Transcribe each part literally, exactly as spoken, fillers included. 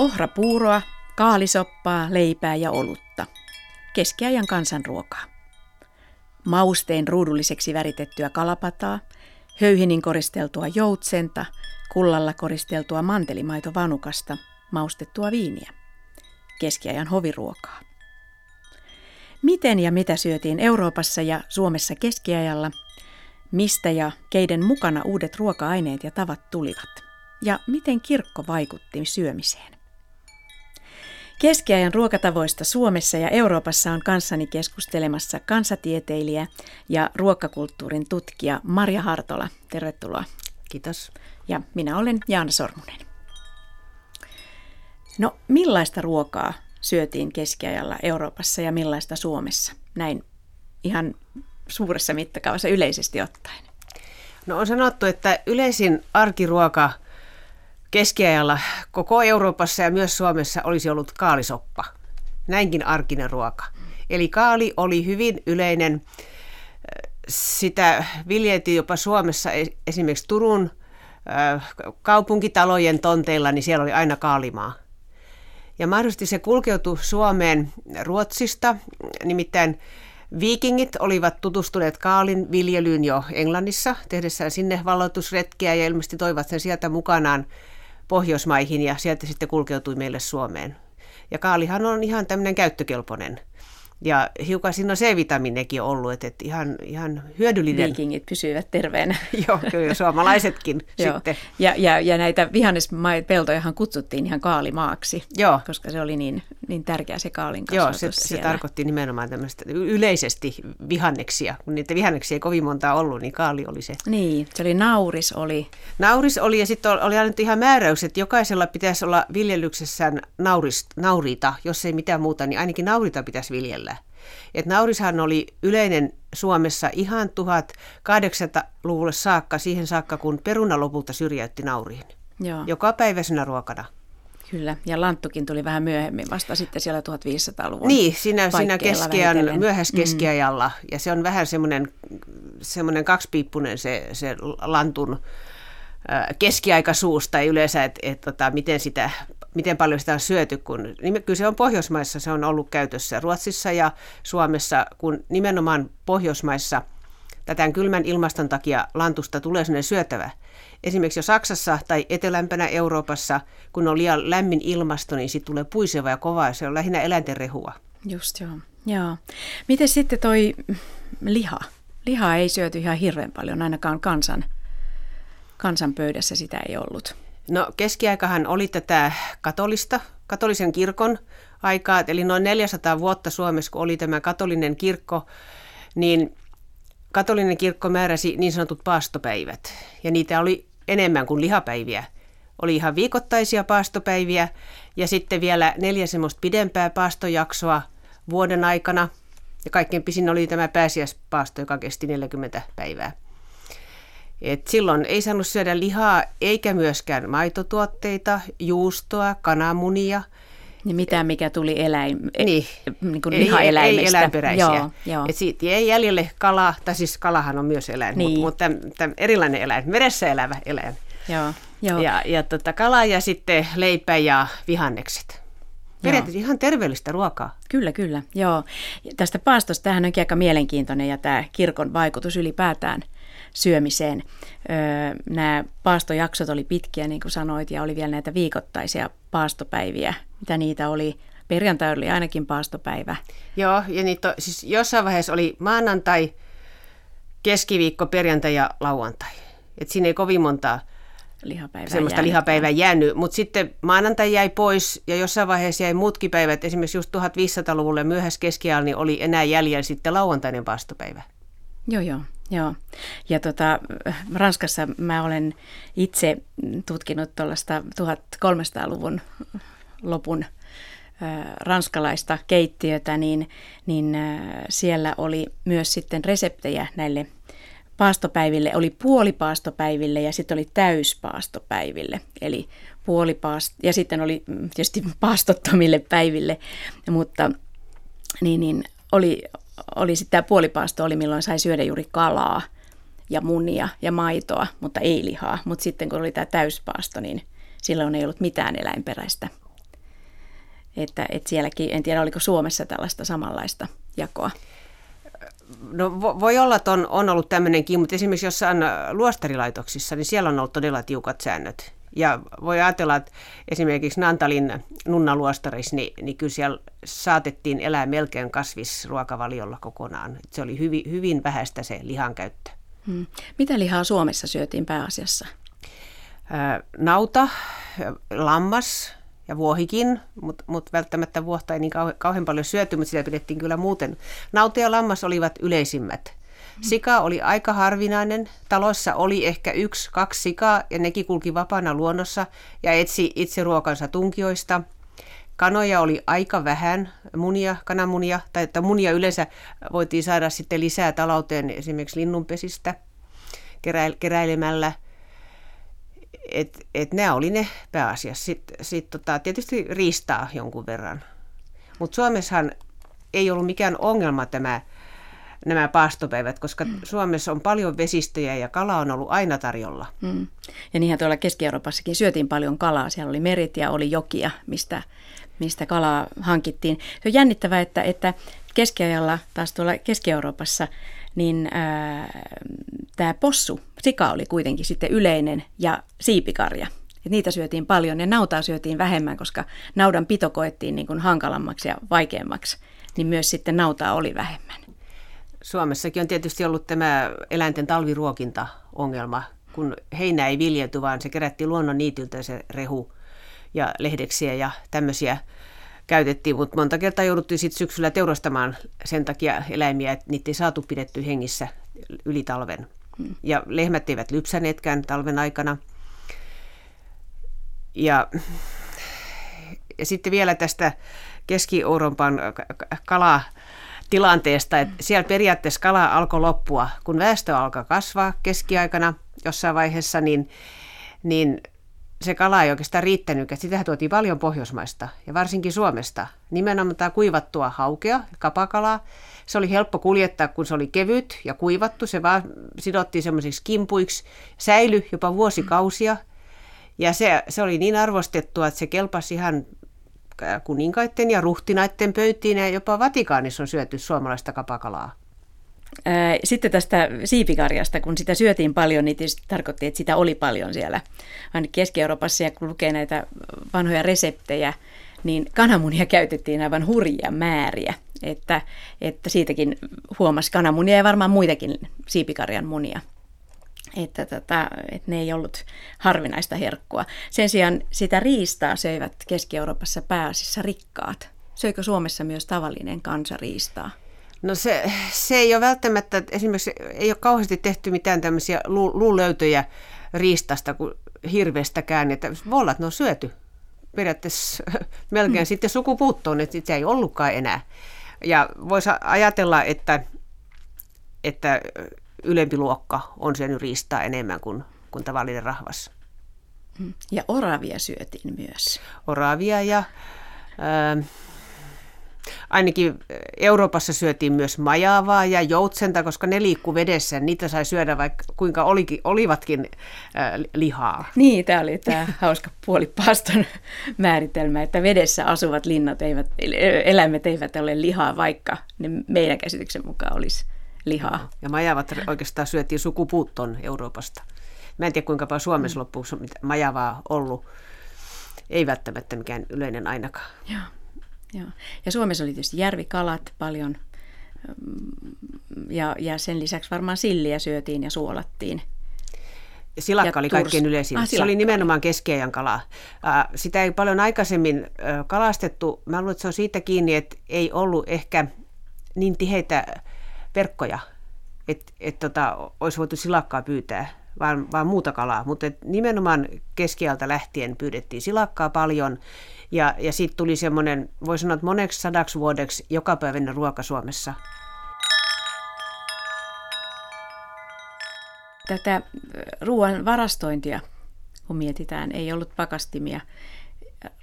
Ohrapuuroa, kaalisoppaa, leipää ja olutta. Keskiajan kansanruokaa. Mausteen ruudulliseksi väritettyä kalapataa, höyhenin koristeltua joutsenta, kullalla koristeltua mantelimaitonvanukasta, maustettua viiniä. Keskiajan hoviruokaa. Miten ja mitä syötiin Euroopassa ja Suomessa keskiajalla? Mistä ja keiden mukana uudet ruoka-aineet ja tavat tulivat? Ja miten kirkko vaikutti syömiseen? Keskiajan ruokatavoista Suomessa ja Euroopassa on kanssani keskustelemassa kansatieteilijä ja ruokakulttuurin tutkija Marja Hartola. Tervetuloa. Kiitos. Ja minä olen Jaana Sormunen. No, millaista ruokaa syötiin keskiajalla Euroopassa ja millaista Suomessa? Näin ihan suuressa mittakaavassa yleisesti ottaen. No, on sanottu, että yleisin arkiruoka keskiajalla koko Euroopassa ja myös Suomessa olisi ollut kaalisoppa. Näinkin arkinen ruoka. Eli kaali oli hyvin yleinen. Sitä viljeltiin jopa Suomessa esimerkiksi Turun kaupunkitalojen tonteilla, niin siellä oli aina kaalimaa. Ja mahdollisesti se kulkeutui Suomeen Ruotsista, nimittäin viikingit olivat tutustuneet kaalin viljelyyn jo Englannissa, tehdessään sinne valloitusretkiä ja ilmeisesti toivat sen sieltä mukanaan Pohjoismaihin ja sieltä sitten kulkeutui meille Suomeen. Ja kaalihan on ihan tämmöinen käyttökelpoinen ja hiukan siinä on C-vitamiinekin ollut, että et ihan, ihan hyödyllinen. Viikingit pysyivät terveenä. Joo, kyllä suomalaisetkin sitten. Ja, ja, ja näitä vihannes-peltojahan kutsuttiin ihan kaalimaaksi, joo, koska se oli niin, niin tärkeä se kaalin kasvatus. Joo, se, se tarkoitti nimenomaan tämmöistä yleisesti vihanneksia. Kun niitä vihanneksia ei kovin montaa ollut, niin kaali oli se. Niin, se oli nauris oli. Nauris oli ja sitten oli annettu ihan määräys, että jokaisella pitäisi olla viljelyksessään nauris, nauriita, jos ei mitään muuta, niin ainakin nauriita pitäisi viljellä. Et naurishan oli yleinen Suomessa ihan tuhatkahdeksansataaluvulle saakka, siihen saakka kun peruna lopulta syrjäytti nauriin. Joo. Joka päiväisenä ruokana. Kyllä, ja lanttukin tuli vähän myöhemmin vasta sitten siellä tuhatviisisataaluvun. Niin, siinä, siinä keskiajan, myöhäiskeskiajalla, mm. ja se on vähän semmoinen, semmoinen kaksipiippunen se, se lantun keskiaikaisuus tai yleensä, että et, tota, miten sitä... Miten paljon sitä on syöty, kun kyllä se on Pohjoismaissa, se on ollut käytössä Ruotsissa ja Suomessa, kun nimenomaan Pohjoismaissa tämän kylmän ilmaston takia lantusta tulee sellainen syötävä. Esimerkiksi jo Saksassa tai etelämpänä Euroopassa, kun on liian lämmin ilmasto, niin siitä tulee puiseva ja kova ja se on lähinnä eläinten rehua. Just joo. joo. Miten sitten toi liha? Lihaa ei syöty ihan hirveän paljon, ainakaan kansan, kansan pöydässä sitä ei ollut. No, keskiaikahan oli tätä katolista, katolisen kirkon aikaa, eli noin neljäsataa vuotta Suomessa, kun oli tämä katolinen kirkko, niin katolinen kirkko määräsi niin sanotut paastopäivät, ja niitä oli enemmän kuin lihapäiviä. Oli ihan viikoittaisia paastopäiviä, ja sitten vielä neljä semmoista pidempää paastojaksoa vuoden aikana, ja kaikkein pisin oli tämä pääsiäispaasto, joka kesti neljäkymmentä päivää. Et silloin ei saanut syödä lihaa eikä myöskään maitotuotteita, juustoa, kananmunia. Niin mitään, mikä tuli eläin, niin. Niin kuin lihaeläimestä. Ei, ei eläinperäisiä. Joo, joo. Et siitä ei jäljelle kalaa, tai siis kalahan on myös eläin, niin. mutta mut erilainen eläin, meressä elävä eläin. Joo, joo. Ja, ja tota, kala ja sitten leipä ja vihannekset. Periaatteessa ihan terveellistä ruokaa. Kyllä, kyllä. Joo. Tästä paastosta tämähän onkin aika mielenkiintoinen ja tämä kirkon vaikutus ylipäätään syömiseen. Nämä paastojaksot oli pitkiä, niin kuin sanoit, ja oli vielä näitä viikoittaisia paastopäiviä, mitä niitä oli. Perjantai oli ainakin paastopäivä. Joo, ja niitä, siis jossain vaiheessa oli maanantai, keskiviikko, perjantai ja lauantai. Et siinä ei kovin montaa lihapäivää semmoista jäänyt. lihapäivää jäänyt, mutta sitten maanantai jäi pois, ja jossain vaiheessa jäi muutkin päivät. Esimerkiksi just tuhatviisisataaluvulle myöhäiskeskiajalla niin oli enää jäljellä sitten lauantainen paastopäivä. Joo, joo. Joo, ja tota, Ranskassa mä olen itse tutkinut tuollaista tuhatkolmesataaluvun lopun äh, ranskalaista keittiötä, niin, niin äh, siellä oli myös sitten reseptejä näille paastopäiville. Oli puolipaastopäiville ja sitten oli täyspaastopäiville, eli puolipaast- ja sitten oli tietysti paastottomille päiville, mutta niin, niin oli... Oli sitten tämä puolipaasto, oli, milloin sai syödä juuri kalaa ja munia ja maitoa, mutta ei lihaa. Mutta sitten kun oli tämä täyspaasto, niin silloin ei ollut mitään eläinperäistä Että, että sielläkin, en tiedä, oliko Suomessa tällaista samanlaista jakoa. No voi olla, että on, on ollut tämmöinenkin, mutta esimerkiksi jossain luostarilaitoksissa, niin siellä on ollut todella tiukat säännöt. Ja voi ajatella, että esimerkiksi Nantalin nunnaluostarissa, niin, niin kyllä siellä saatettiin elää melkein kasvisruokavaliolla kokonaan. Se oli hyvin, hyvin vähäistä se lihan käyttö. Hmm. Mitä lihaa Suomessa syötiin pääasiassa? Nauta, lammas ja vuohikin, mutta mut välttämättä vuohta ei niin kauhean paljon syöty, mutta sitä pidettiin kyllä muuten. Nauta ja lammas olivat yleisimmät. Sika oli aika harvinainen. Talossa oli ehkä yksi, kaksi sikaa ja nekin kulki vapaana luonnossa ja etsi itse ruokansa tunkioista. Kanoja oli aika vähän, munia, kananmunia, tai että munia yleensä voitiin saada sitten lisää talouteen esimerkiksi linnunpesistä kerä, keräilemällä. Et, et nämä oli ne pääasiassa. Sitten sit tota, tietysti riistaa jonkun verran. Mutta Suomessahan ei ollut mikään ongelma tämä, nämä paastopäivät, koska mm. Suomessa on paljon vesistöjä ja kala on ollut aina tarjolla. Mm. Ja niinhän tuolla Keski-Euroopassakin syötiin paljon kalaa. Siellä oli merit ja oli jokia, mistä, mistä kalaa hankittiin. Se on jännittävää, että, että keskiajalla taas tuolla Keski-Euroopassa niin äh, tämä possu, sika oli kuitenkin sitten yleinen ja siipikarja. Et niitä syötiin paljon ja nautaa syötiin vähemmän, koska naudan pito koettiin niin kuin hankalammaksi ja vaikeammaksi, niin myös sitten nautaa oli vähemmän. Suomessakin on tietysti ollut tämä eläinten talviruokinta-ongelma, kun heinä ei viljelty, vaan se kerättiin luonnonniityltä se rehu ja lehdeksiä ja tämmöisiä käytettiin, mutta monta kertaa jouduttiin sitten syksyllä teurastamaan sen takia eläimiä, että niitä ei saatu pidetty hengissä yli talven. Ja lehmät eivät lypsäneetkään talven aikana. Ja, ja sitten vielä tästä Keski-Euroopan kalaa. Tilanteesta, että siellä periaatteessa kala alkoi loppua, kun väestö alkoi kasvaa keskiaikana jossain vaiheessa, niin, niin se kala ei oikeastaan riittänyt. Sitähän tuotiin paljon Pohjoismaista ja varsinkin Suomesta. Nimenomaan tämä kuivattua haukea, kapakalaa. Se oli helppo kuljettaa, kun se oli kevyt ja kuivattu. Se vaan sidottiin semmoisiksi kimpuiksi, säilyi jopa vuosikausia. Ja se, se oli niin arvostettua, että se kelpasi ihan kuninkaiden ja ruhtinaiden pöytiin ja jopa Vatikaanissa on syöty suomalaista kapakalaa. Sitten tästä siipikarjasta, kun sitä syötiin paljon, niin tietysti tarkoitti, että sitä oli paljon siellä. Ainakin Keski-Euroopassa, ja kun lukee näitä vanhoja reseptejä, niin kananmunia käytettiin aivan hurjia määriä. Että, että siitäkin huomasi kananmunia ja varmaan muitakin siipikarjan munia. Että, tota, että ne ei ollut harvinaista herkkua. Sen sijaan sitä riistaa söivät Keski-Euroopassa pääasiassa rikkaat. Söikö Suomessa myös tavallinen kansa riistaa? No se, se ei ole välttämättä, esimerkiksi ei ole kauheasti tehty mitään tämmöisiä luulöytöjä riistasta kuin hirvestäkään. Että voi olla, että ne on syöty periaatteessa melkein mm. sitten sukupuuttoon, että sitä ei ollutkaan enää. Ja voisi ajatella, että... että ylempi luokka on syönyt riistaa enemmän kuin, kuin tavallinen rahvas. Ja oravia syötiin myös. Oravia ja äh, ainakin Euroopassa syötiin myös majavaa ja joutsenta, koska ne liikkuu vedessä. Niitä sai syödä vaikka kuinka olikin, olivatkin äh, lihaa. Niin, tämä oli tämä hauska puolipaaston määritelmä, että vedessä asuvat linnat eivät, eläimet eivät ole lihaa, vaikka ne meidän käsityksen mukaan olisi lihaa. Ja majavat oikeastaan syötiin sukupuuttoon Euroopasta. Mä en tiedä, kuinka paljon Suomessa loppuksi on majavaa ollut. Ei välttämättä mikään yleinen ainakaan. Joo. Joo. Ja Suomessa oli tietysti järvikalat paljon. Ja, ja sen lisäksi varmaan silliä syötiin ja suolattiin. Silakka ja oli kaikkein yleisin. Ah, se oli nimenomaan keskiajan kalaa. Sitä ei paljon aikaisemmin kalastettu. Mä luulen, että se on siitä kiinni, että ei ollut ehkä niin tiheitä verkkoja, että et tota, olisi voitu silakkaa pyytää, vaan, vaan muuta kalaa. Mutta nimenomaan keskiajalta lähtien pyydettiin silakkaa paljon, ja, ja sitten tuli semmoinen, voi sanoa, että moneksi sadaksi vuodeksi jokapäiväinen ruoka Suomessa. Tätä ruoan varastointia, kun mietitään, ei ollut pakastimia.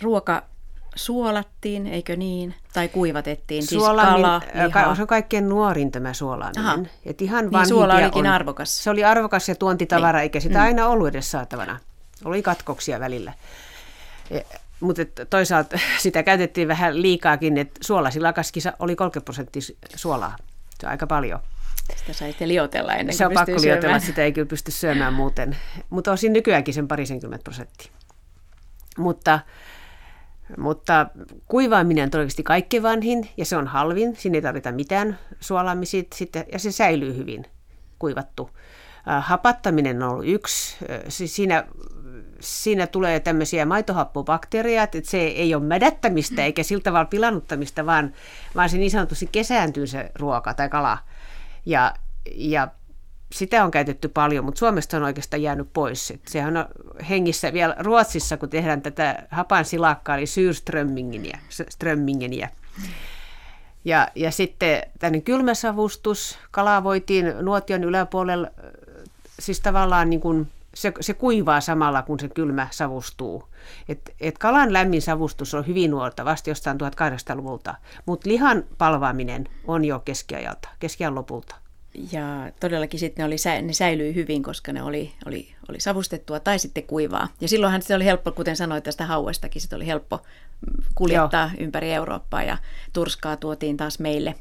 Ruoka suolattiin, eikö niin? Tai kuivatettiin, suolamin, siis kala, lihaa. Se on kaikkein nuorin tämä suolaaminen. Et ihan niin suola olikin on arvokas. Se oli arvokas ja tuontitavara, niin. Eikä sitä mm. aina ollut edes saatavana. Oli katkoksia välillä. Mutta toisaalta sitä käytettiin vähän liikaakin, että suolasilakaskissa oli kolmekymmentä prosenttia suolaa. Se on aika paljon. Sitä sai sitten liotella ennen kuin se on pakko syömään. Liotella, sitä ei kyllä pysty syömään muuten. Mutta on siinä nykyäänkin sen parisenkymmentä prosenttia. Mutta, mutta kuivaaminen on todennäköisesti kaikkein vanhin ja se on halvin. Siinä ei tarvita mitään suolaamisia sitten, ja se säilyy hyvin kuivattu. Hapattaminen on ollut yksi. Siinä, siinä tulee tämmöisiä maitohappobakteereita, että se ei ole mädättämistä eikä sillä tavalla pilannuttamista, vaan, vaan se niin sanotusti kesääntyy se ruoka tai kala. Ja, ja sitä on käytetty paljon, mutta Suomesta on oikeastaan jäänyt pois. Et sehän on hengissä vielä Ruotsissa, kun tehdään tätä hapan silakkaa, eli syyrströmmingeniä. strömmingeniä. Ja, ja sitten tämmöinen kylmäsavustus, kalaa voitiin nuotion yläpuolella, siis tavallaan niin kuin se, se kuivaa samalla, kun se kylmä savustuu. Et, et kalan lämmin savustus on hyvin nuorta, vasta jostain tuhatkahdeksansataaluvulta, mutta lihan palvaaminen on jo keskiajalta, keskiajan lopulta. Ja todellakin sitten ne, oli, ne säilyi hyvin, koska ne oli, oli, oli savustettua tai sitten kuivaa. Ja silloinhan se oli helppo, kuten sanoit tästä hauestakin, se oli helppo kuljettaa Joo. ympäri Eurooppaa ja turskaa tuotiin taas meille,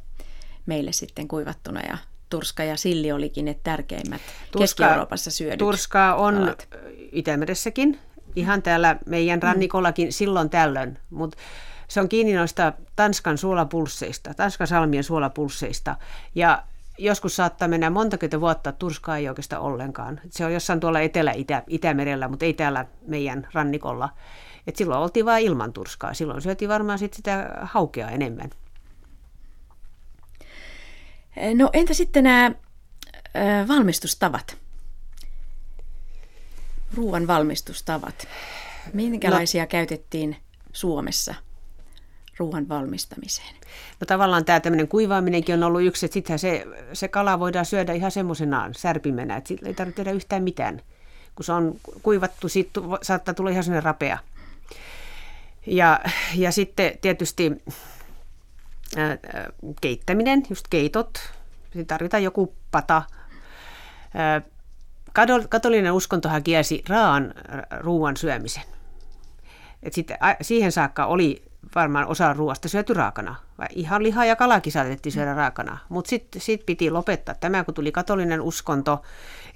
meille sitten kuivattuna ja turska ja silli olikin ne tärkeimmät turska, Keski-Euroopassa syödyt. Turskaa on alat. Itämeressäkin, ihan täällä meidän rannikollakin mm. silloin tällöin, mutta se on kiinni noista Tanskan suolapulseista, Tanskan salmien suolapulseista ja joskus saattaa mennä montakymmentä vuotta, turskaa ei oikeastaan ollenkaan. Se on jossain tuolla Etelä-Itämerellä, mutta ei täällä meidän rannikolla. Et silloin oltiin vain ilman turskaa. Silloin syötiin varmaan sit sitä haukea enemmän. No entä sitten nämä valmistustavat? Ruoan valmistustavat. Minkälaisia no. käytettiin Suomessa ruoan valmistamiseen? No tavallaan tämä tämmöinen kuivaaminenkin on ollut yksi, että sittenhän se, se kala voidaan syödä ihan semmoisenaan särpimenä, että sillä ei tarvitse tehdä yhtään mitään. Kun se on kuivattu, siitä saattaa tulla ihan semmoinen rapea. Ja, ja sitten tietysti ää, keittäminen, just keitot, siinä tarvitaan joku pata. Ää, katolinen uskontohan kielsi raan ruoan syömisen. Et sitten, a, siihen saakka oli varmaan osa ruoasta syöty raakana. Ihan lihaa ja kalaakin saatettiin syödä raakana. Mutta sitten sit piti lopettaa tämä, kun tuli katolinen uskonto.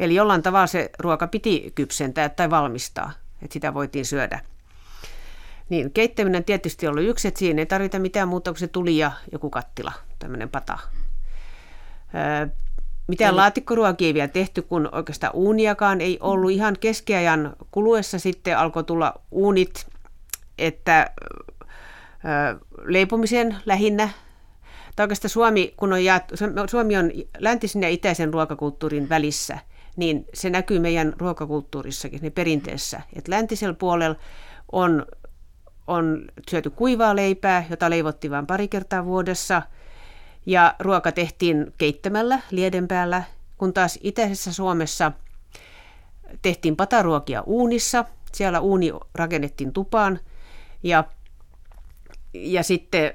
Eli jollain tavalla se ruoka piti kypsentää tai valmistaa, että sitä voitiin syödä. Niin, keittäminen tietysti oli yksi, että siinä ei tarvita mitään muuta kuin se tuli ja joku kattila, tämmöinen pata. Öö, mitään laatikkoruokia ei vielä tehty, kun oikeastaan uuniakaan ei ollut. Ihan keskiajan kuluessa sitten alkoi tulla uunit, että leipomisen lähinnä. Tai oikeastaan Suomi, kun on jaettu, Suomi on läntisen ja itäisen ruokakulttuurin välissä, niin se näkyy meidän ruokakulttuurissakin, ne perinteessä. Et läntisellä puolella on, on syöty kuivaa leipää, jota leivottiin vain pari kertaa vuodessa, ja ruoka tehtiin keittämällä, lieden päällä, kun taas itäisessä Suomessa tehtiin pataruokia uunissa, siellä uuni rakennettiin tupaan, ja Ja sitten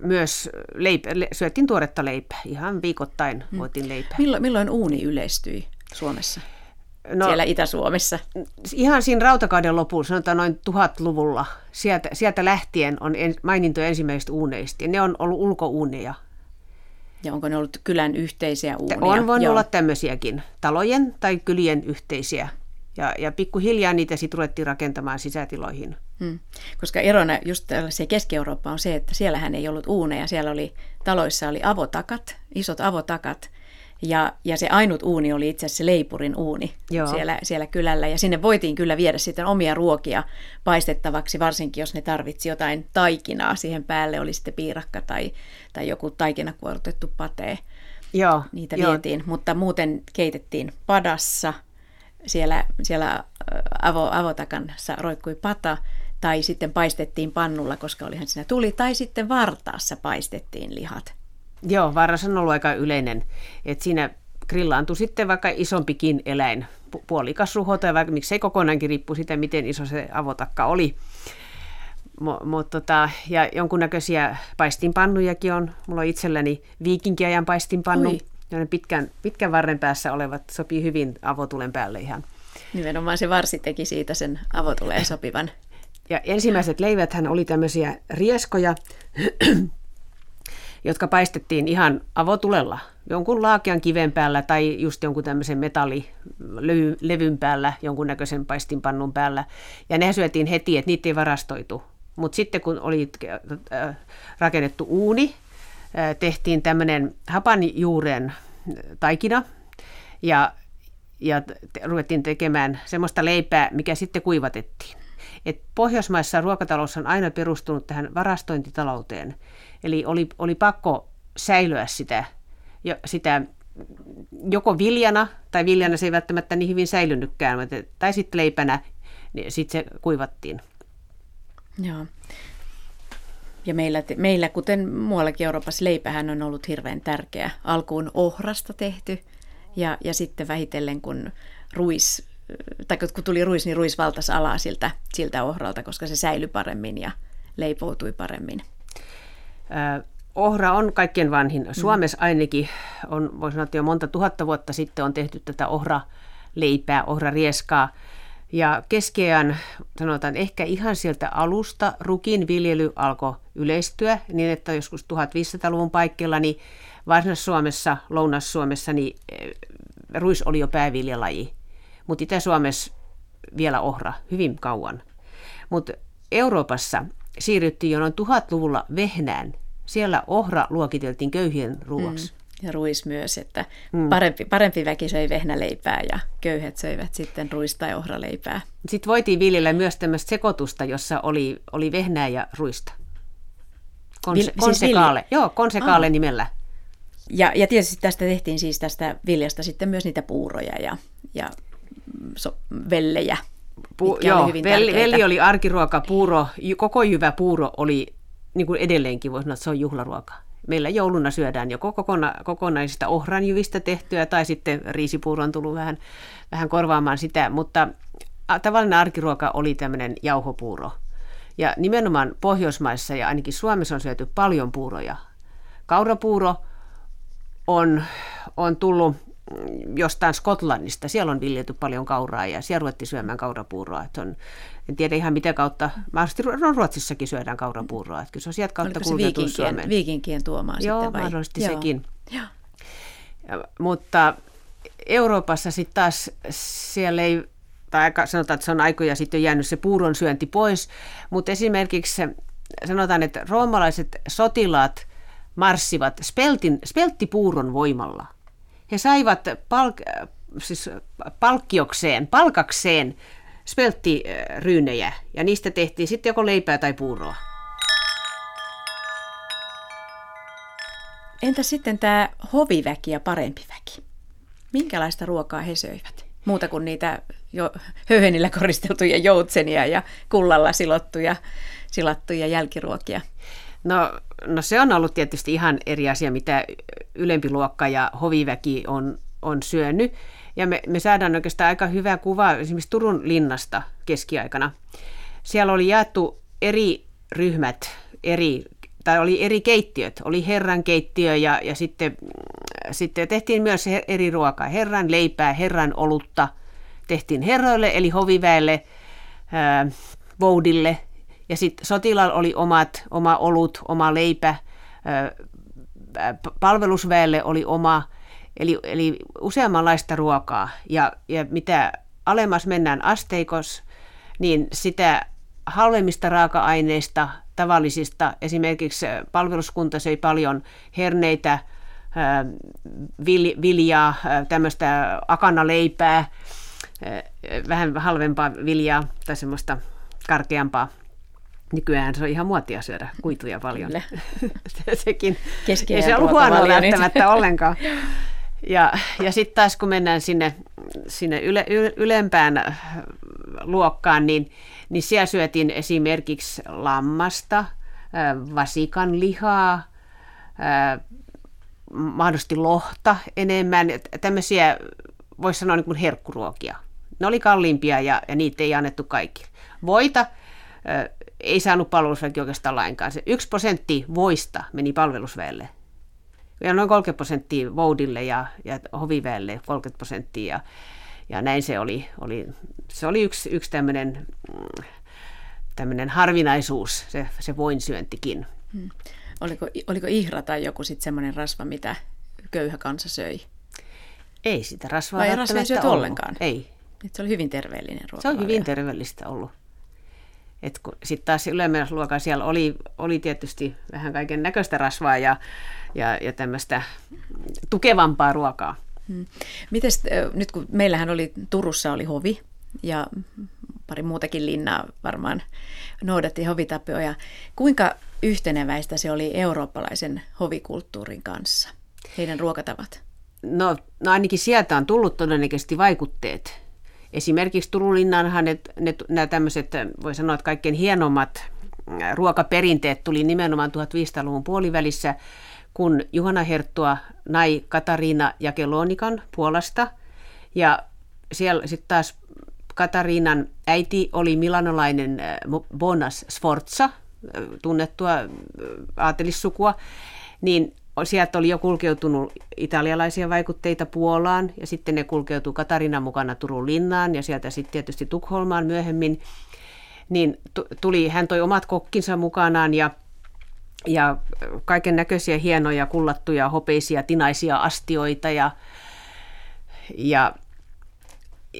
myös leipä, syötiin tuoretta leipää, ihan viikoittain voitiin leipää. Milloin, milloin uuni yleistyi Suomessa, no, siellä Itä-Suomessa? Ihan siinä rautakauden lopulla, sanotaan noin tuhatluvulla, sieltä, sieltä lähtien on mainintoja ensimmäisistä uuneista. Ja ne on ollut ulkouuneja. Ja onko ne ollut kylän yhteisiä uuneja? On voinut Joo. olla tämmöisiäkin, talojen tai kylien yhteisiä. Ja, ja pikkuhiljaa niitä sitten ruvettiin rakentamaan sisätiloihin. Hmm. Koska erona just tällaiseen Keski-Eurooppaan on se, että siellähän ei ollut uuneja. Siellä oli, taloissa oli avotakat, isot avotakat. Ja, ja se ainut uuni oli itse asiassa leipurin uuni siellä, siellä kylällä. Ja sinne voitiin kyllä viedä sitten omia ruokia paistettavaksi, varsinkin jos ne tarvitsi jotain taikinaa. Siihen päälle oli sitten piirakka tai, tai joku taikinakuorutettu patee. Joo. Niitä Joo. vietiin, mutta muuten keitettiin padassa. Siellä, siellä avo, avotakanassa roikkui pata, tai sitten paistettiin pannulla, koska olihan siinä tuli, tai sitten vartaassa paistettiin lihat. Joo, varras on ollut aika yleinen, että siinä grillaantui sitten vaikka isompikin eläin, puolikas ruho, tai vaikka miksei kokonaankin, riippuu siitä, miten iso se avotakka oli. Mo, mo, tota, ja jonkunnäköisiä paistinpannujakin on, mulla on itselläni viikinkiajan paistinpannu. Ui. Ja ne pitkän, pitkän varren päässä olevat sopii hyvin avotulen päälle ihan. Nimenomaan se varsi teki siitä sen avotuleen sopivan. Ja ensimmäiset leiväthän oli tämmöisiä rieskoja, jotka paistettiin ihan avotulella jonkun laakean kiven päällä tai just jonkun tämmöisen metallilevyn päällä, jonkun näköisen paistinpannun päällä. Ja ne syötiin heti, että niitä ei varastoitu. Mutta sitten kun oli rakennettu uuni, tehtiin tämmöinen hapanjuuren taikina ja, ja ruvettiin tekemään semmoista leipää, mikä sitten kuivatettiin. Et Pohjoismaissa ruokatalous on aina perustunut tähän varastointitalouteen, eli oli, oli pakko säilyä sitä, sitä joko viljana, tai viljana se ei välttämättä niin hyvin säilynytkään, tai sitten leipänä, niin sitten se kuivattiin. Joo. Ja meillä, meillä, kuten muuallakin Euroopassa, leipähän on ollut hirveän tärkeä. Alkuun ohrasta tehty ja, ja sitten vähitellen, kun ruis... tai kun tuli ruis, niin ruis valtasi alaa siltä, siltä ohralta, koska se säilyi paremmin ja leipoutui paremmin. Ö, ohra on kaikkien vanhin. Suomessa ainakin on, voi sanoa, että jo monta tuhatta vuotta sitten on tehty tätä ohraleipää, ohrarieskaa. Ja keskiajan, sanotaan ehkä ihan sieltä alusta, rukin viljely alkoi yleistyä, niin että joskus viisitoistasadan-luvun paikkeilla, niin Varsinais-Suomessa, Lounas-Suomessa, niin ruis oli jo pääviljelaji. Mutta Itä-Suomessa vielä ohra hyvin kauan. Mutta Euroopassa siirryttiin jo noin tuhatluvulla vehnään. Siellä ohra luokiteltiin köyhien ruuaksi. Mm. Ja ruis myös, että parempi, parempi väki söi vehnäleipää ja köyhät söivät sitten ruista ja ohraleipää. Sitten voitiin viljellä myös tämmöistä sekoitusta, jossa oli, oli vehnää ja ruista. Konse, konsekaale, joo, konsekaale ah. nimellä. Ja, ja tietysti tästä tehtiin siis tästä viljasta sitten myös niitä puuroja ja... ja So, vellejä. Pu- joo, oli velli, velli oli arkiruoka, puuro, koko jyvä puuro oli, niin kuin edelleenkin voi sanoa, että se on juhlaruoka. Meillä jouluna syödään joko kokona- kokonaisista ohranjyvistä tehtyä, tai sitten riisipuuro on tullut vähän, vähän korvaamaan sitä, mutta tavallinen arkiruoka oli tämmöinen jauhopuuro. Ja nimenomaan Pohjoismaissa ja ainakin Suomessa on syöty paljon puuroja. Kaurapuuro on, on tullut jostain Skotlannista. Siellä on viljelty paljon kauraa ja siellä ruvettiin syömään kaurapuuroa. Että on, en tiedä ihan mitä kautta. Mahdollisesti Ruotsissakin syödään kaurapuuroa. Että kyllä se on sieltä kautta kuljetun Suomeen. Viikinkien tuomaan joo, sitten vai? Joo, mahdollisesti sekin. Joo. Ja, mutta Euroopassa sitten taas siellä ei, tai sanotaan, että se on aikoja sitten jäänyt se puuron syönti pois, mutta esimerkiksi sanotaan, että roomalaiset sotilaat marssivat speltin, spelttipuuron voimalla. He saivat palk- siis palkkiokseen, palkakseen spelttiryynejä, ja niistä tehtiin sitten joko leipää tai puuroa. Entä sitten tämä hoviväki ja parempi väki? Minkälaista ruokaa he söivät? Muuta kuin niitä jo höyhenillä koristeltuja joutsenia ja kullalla silottuja, silattuja jälkiruokia. No, no se on ollut tietysti ihan eri asia, mitä ylempi luokka ja hoviväki on, on syönyt. Ja me, me saadaan oikeastaan aika hyvää kuvaa esimerkiksi Turun linnasta keskiaikana. Siellä oli jaettu eri ryhmät, eri, tai oli eri keittiöt. Oli herran keittiö ja, ja sitten, sitten tehtiin myös eri ruokaa. Herran leipää, herran olutta tehtiin herroille eli hoviväelle, ää, voudille. Ja sitten sotilaalla oli omat, oma olut, oma leipä, palvelusväelle oli oma, eli, eli useammanlaista ruokaa. Ja, ja mitä alemmas mennään asteikossa, niin sitä halvemmista raaka-aineista, tavallisista, esimerkiksi palveluskunta söi paljon herneitä, viljaa, tämmöistä akanaleipää, vähän halvempaa viljaa tai semmoista karkeampaa. Nykyään se on ihan muotia syödä kuituja paljon. Sekin ei se ollut huonoa välttämättä ollenkaan. Ja, ja sitten taas kun mennään sinne, sinne yle, ylempään luokkaan, niin, niin siellä syötiin esimerkiksi lammasta, vasikan lihaa, mahdollisesti lohta enemmän. Tämmöisiä voisi sanoa niin kuin herkkuruokia. Ne oli kalliimpia ja, ja niitä ei annettu kaikille. Voita ei saanut palvelusväki oikeastaan lainkaan. Se yksi prosentti voista meni palvelusväelle. Ja noin kolmekymmentä prosenttia voudille ja, ja hoviväelle kolmekymmentä prosenttia. Ja, ja näin se oli. oli. Se oli yksi, yksi tämmöinen tämmöinen harvinaisuus, se, se voinsyöntikin. Hmm. Oliko, oliko ihra tai joku sitten semmoinen rasva, mitä köyhä kansa söi? Ei sitä rasvaa välttämättä ollut. Vai rasvaa ei syöty ollenkaan? Ei. Et se oli hyvin terveellinen ruoka. Se on hyvin terveellistä ollut. Sitten taas ylemmässä luokassa siellä oli, oli tietysti vähän kaiken näköistä rasvaa ja, ja, ja tämmöistä tukevampaa ruokaa. Hmm. Mites, nyt kun meillähän oli Turussa oli hovi ja pari muutakin linnaa varmaan noudatti hovitapioja. Kuinka yhteneväistä se oli eurooppalaisen hovikulttuurin kanssa, heidän ruokatavat? No, no ainakin sieltä on tullut todennäköisesti vaikutteet. Esimerkiksi Turun linnaanhan ne, ne, nämä tämmöiset, voi sanoa, että kaikkein hienommat ruokaperinteet tuli nimenomaan viisitoistasadan-luvun puolivälissä, kun Juhana Herttua nai Katariina Jagiellonican Puolasta. Ja siellä sitten taas Katariinan äiti oli milanolainen Bona Sforza, tunnettua aatelissukua, niin sieltä oli jo kulkeutunut italialaisia vaikutteita Puolaan, ja sitten ne kulkeutui Katariinan mukana Turun linnaan, ja sieltä sitten tietysti Tukholmaan myöhemmin. Niin tuli, hän toi omat kokkinsa mukanaan, ja, ja kaiken näköisiä hienoja, kullattuja, hopeisia, tinaisia astioita, ja, ja,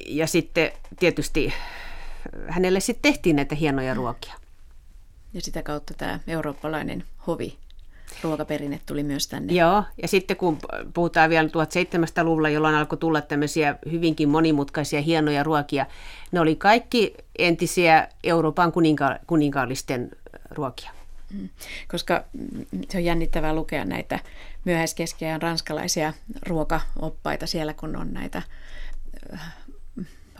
ja sitten tietysti hänelle sitten tehtiin näitä hienoja ruokia. Ja sitä kautta tämä eurooppalainen hovi. Ruokaperinne tuli myös tänne. Joo, ja sitten kun puhutaan vielä seitsemäntoistasadan-luvulla, jolloin alkoi tulla tämmöisiä hyvinkin monimutkaisia, hienoja ruokia, ne oli kaikki entisiä Euroopan kuninka- kuninkaallisten ruokia. Koska se on jännittävää lukea näitä myöhäiskeskiajan ranskalaisia ruokaoppaita siellä, kun on näitä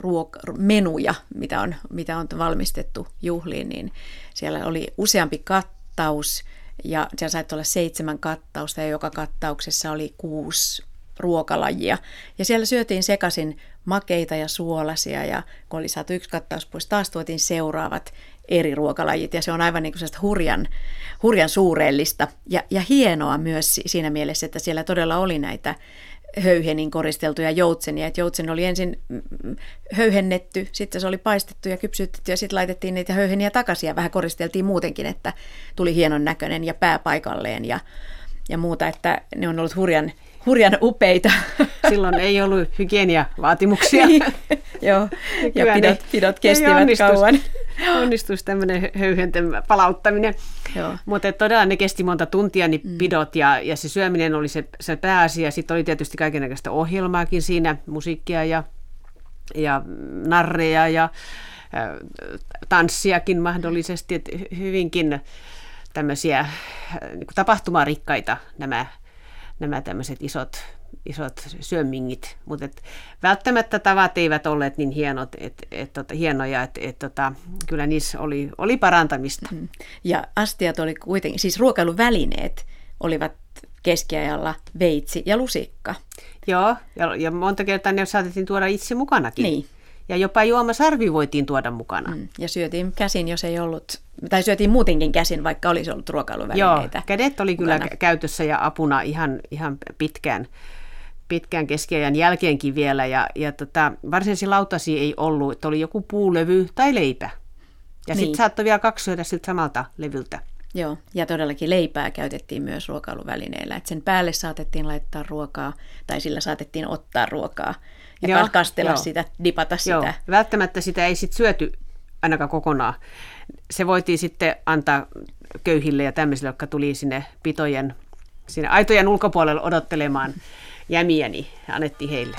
ruok- menuja, mitä on, mitä on valmistettu juhliin, niin siellä oli useampi kattaus, ja siellä saittoi olla seitsemän kattausta ja joka kattauksessa oli kuusi ruokalajia. Ja siellä syötiin sekaisin makeita ja suolaisia ja kun oli saatu yksi kattaus pois, taas tuotiin seuraavat eri ruokalajit. Ja se on aivan niin kuin sellaista hurjan, hurjan suureellista ja, ja hienoa myös siinä mielessä, että siellä todella oli näitä höyhenin koristeltuja joutsenia. Että joutsen oli ensin höyhennetty, sitten se oli paistettu ja kypsytetty ja sitten laitettiin niitä höyheniä takaisin ja vähän koristeltiin muutenkin, että tuli hienon näköinen ja pää paikalleen ja, ja muuta, että ne on ollut hurjan, hurjan upeita. Silloin ei ollut hygieniavaatimuksia. Joo, ja pidot, pidot kestivät onnistus, kauan. Onnistus tämmöinen höyhenten palauttaminen. Joo. Mutta todella ne kesti monta tuntia, niin mm. pidot ja, ja se syöminen oli se, se pääasia. Sitten oli tietysti kaikennäköistä ohjelmaakin siinä, musiikkia ja, ja narreja ja äh, tanssiakin mahdollisesti. Et hyvinkin tämmöisiä niin kuin tapahtumarikkaita nämä, nämä tämmöiset isot isot syömingit, mutta välttämättä tavat eivät olleet niin hienot, et, et, et, hienoja, että et, tota, kyllä niissä oli, oli parantamista. Ja astiat oli kuitenkin, siis ruokailuvälineet olivat keskiajalla veitsi ja lusikka. Joo, ja, ja monta kertaa ne saatettiin tuoda itse mukanakin. Niin. Ja jopa juomasarvi voitiin tuoda mukana. Mm, ja syötiin käsin, jos ei ollut, tai syötiin muutenkin käsin, vaikka olisi ollut ruokailuvälineitä. Joo, kädet oli mukana. Kyllä käytössä ja apuna ihan, ihan pitkään. pitkään keskiajan jälkeenkin vielä, ja, ja tota, varsinaisia lautasia ei ollut, että oli joku puulevy tai leipä. Ja niin. Sitten saattoi vielä kaksi syödä siltä samalta levyltä. Joo, ja todellakin leipää käytettiin myös ruokailuvälineillä, että sen päälle saatettiin laittaa ruokaa, tai sillä saatettiin ottaa ruokaa, ja joo, kastella joo. sitä, dipata joo. sitä. Välttämättä sitä ei sitten syöty ainakaan kokonaan. Se voitiin sitten antaa köyhille ja tämmöisille, jotka tuli sinne pitojen, sinne aitojen ulkopuolelle odottelemaan, jämiä, niin annettiin heille.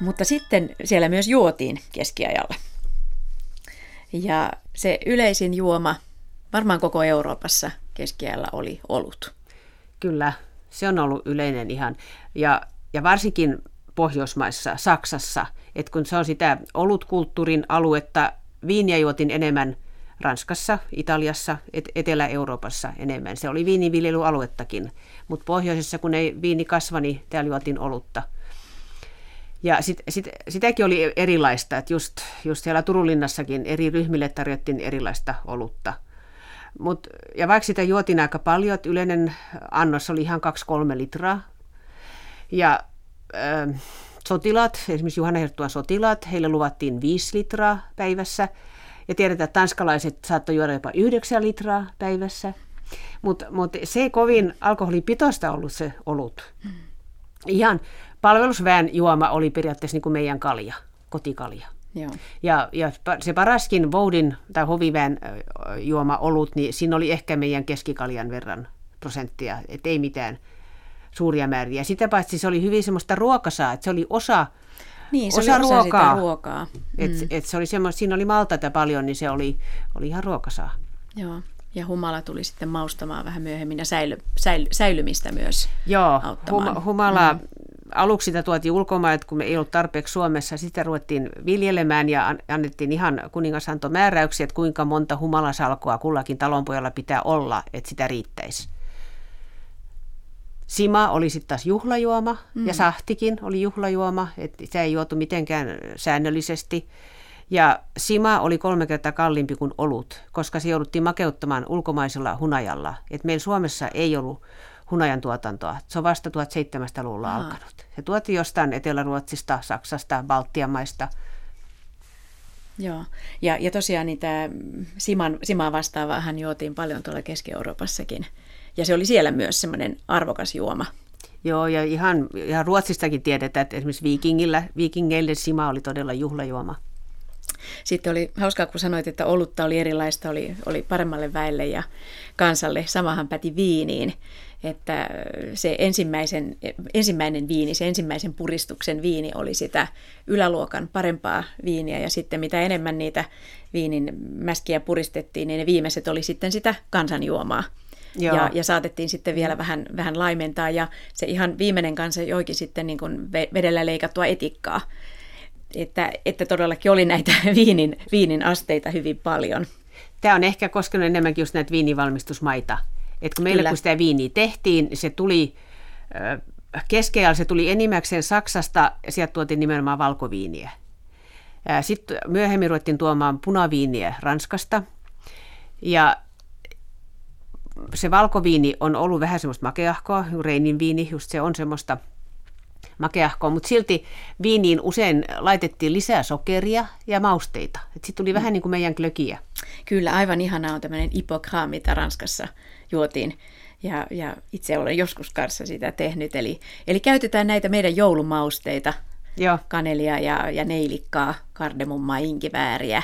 Mutta sitten siellä myös juotiin keskiajalla. Ja se yleisin juoma varmaan koko Euroopassa keskiajalla oli olut. Kyllä, se on ollut yleinen ihan. Ja, ja varsinkin Pohjoismaissa, Saksassa, että kun se on sitä olutkulttuurin aluetta, viiniä juotin enemmän Ranskassa, Italiassa, et, Etelä-Euroopassa enemmän. Se oli viiniviljelyaluettakin, mutta pohjoisessa, kun ei viini kasva, niin täällä juotiin olutta. Ja sit, sit, sitäkin oli erilaista, että just, just siellä Turun linnassakin eri ryhmille tarjottiin erilaista olutta. Mut, ja vaikka sitä juotiin aika paljon, että yleinen annos oli ihan kaksi kolme litraa. Ja äh, sotilaat, esimerkiksi Juhana Herttua sotilaat, heille luvattiin viisi litraa päivässä. Ja tiedetään, että tanskalaiset saattoi juoda jopa yhdeksän litraa päivässä. Mutta mut se ei kovin alkoholipitoista ollut se olut. Ihan palvelusväen juoma oli periaatteessa niin kuin meidän kalja, kotikalja. Joo. Ja, ja se paraskin voudin tai hoviväen juoma olut, niin siinä oli ehkä meidän keskikaljan verran prosenttia, et ei mitään suuria määriä. Sitä paitsi se oli hyvin semmoista ruokasaa, että se oli osa, niin, se osa, oli osa ruokaa. ruokaa. Et, mm. et se oli semmoista, siinä oli maltaita paljon, niin se oli, oli ihan ruokasaa. Joo. Ja humala tuli sitten maustamaan vähän myöhemmin ja säily, säily, säilymistä myös Joo, auttamaan. Joo, humala. Mm. Aluksi sitä tuotiin ulkomailta, kun me ei ollut tarpeeksi Suomessa. Sitä ruvettiin viljelemään ja annettiin ihan kuningasantomääräyksiä, että kuinka monta humalasalkoa kullakin talonpojalla pitää olla, että sitä riittäisi. Sima oli sitten taas juhlajuoma mm. ja sahtikin oli juhlajuoma, että sitä ei juotu mitenkään säännöllisesti. Ja sima oli kolme kertaa kalliimpi kuin olut, koska se jouduttiin makeuttamaan ulkomaisella hunajalla. Et meillä Suomessa ei ollut hunajan tuotantoa. Se on vasta seitsemäntoistasataa-luvulla Aha. alkanut. Se tuotiin jostain Etelä-Ruotsista, Saksasta, Baltian maista. Joo, ja, ja tosiaan niin tämä siman, simaa vastaavaahan juotiin paljon tuolla Keski-Euroopassakin. Ja se oli siellä myös semmoinen arvokas juoma. Joo, ja ihan, ihan Ruotsistakin tiedetään, että esimerkiksi viikingillä, viikingeille sima oli todella juhlajuoma. Sitten oli hauskaa, kun sanoit, että olutta oli erilaista, oli, oli paremmalle väelle ja kansalle. Samahan päti viiniin, että se ensimmäisen, ensimmäinen viini, se ensimmäisen puristuksen viini oli sitä yläluokan parempaa viiniä. Ja sitten mitä enemmän niitä viinin mäskiä puristettiin, niin ne viimeiset oli sitten sitä kansanjuomaa. Ja, ja saatettiin sitten vielä vähän, vähän laimentaa ja se ihan viimeinen kanssa joikin sitten niin kuin vedellä leikattua etikkaa. Että, että todellakin oli näitä viinin, viinin asteita hyvin paljon. Tämä on ehkä koskenut enemmänkin just näitä viinivalmistusmaita. Et kun meillä kun sitä viiniä tehtiin, se tuli keskiajalla, se tuli enimmäkseen Saksasta ja sieltä tuotiin nimenomaan valkoviiniä. Sitten myöhemmin ruvettiin tuomaan punaviiniä Ranskasta. Ja se valkoviini on ollut vähän semmoista makeahkoa, Reinin viini, just se on semmoista makeahkoa, mutta silti viiniin usein laitettiin lisää sokeria ja mausteita. Sitten tuli mm. vähän niin kuin meidän glögiä. Kyllä, aivan ihanaa on tämmöinen ipokraa, mitä Ranskassa juotiin. Ja, ja itse olen joskus kanssa sitä tehnyt. Eli, eli käytetään näitä meidän joulumausteita, Joo. kanelia ja, ja neilikkaa, kardemummaa, inkivääriä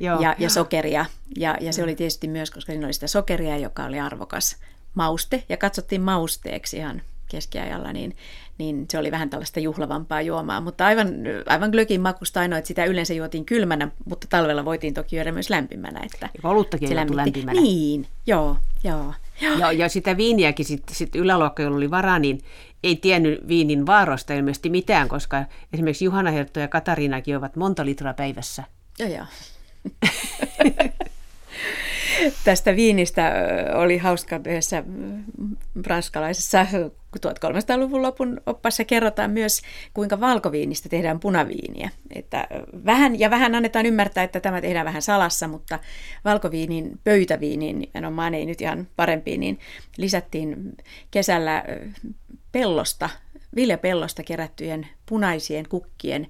Joo. ja, ja sokeria. Ja, ja se oli tietysti myös, koska siinä oli sitä sokeria, joka oli arvokas mauste. Ja katsottiin mausteeksi ihan keskiajalla, niin, niin se oli vähän tällaista juhlavampaa juomaa, mutta aivan, aivan glögin makusta ainoa, että sitä yleensä juotiin kylmänä, mutta talvella voitiin toki juoda myös lämpimänä. Että ja oluttakin juotu lämpimänä. Niin, joo, joo. joo. Ja, ja sitä viiniäkin sitten sit yläluokka, jolla oli varaa, niin ei tiennyt viinin vaarosta ilmeisesti mitään, koska esimerkiksi Juhana Herttua ja Katariinakin ovat monta litraa päivässä. Joo, joo. Tästä viinistä oli hauska yhdessä ranskalaisessa tuhatkolmensadan-luvun lopun oppassa kerrotaan myös, kuinka valkoviinistä tehdään punaviiniä. Että vähän, ja vähän annetaan ymmärtää, että tämä tehdään vähän salassa, mutta valkoviinin pöytäviiniin, nimenomaan ei nyt ihan parempiin, niin lisättiin kesällä pellosta, viljapellosta kerättyjen punaisien kukkien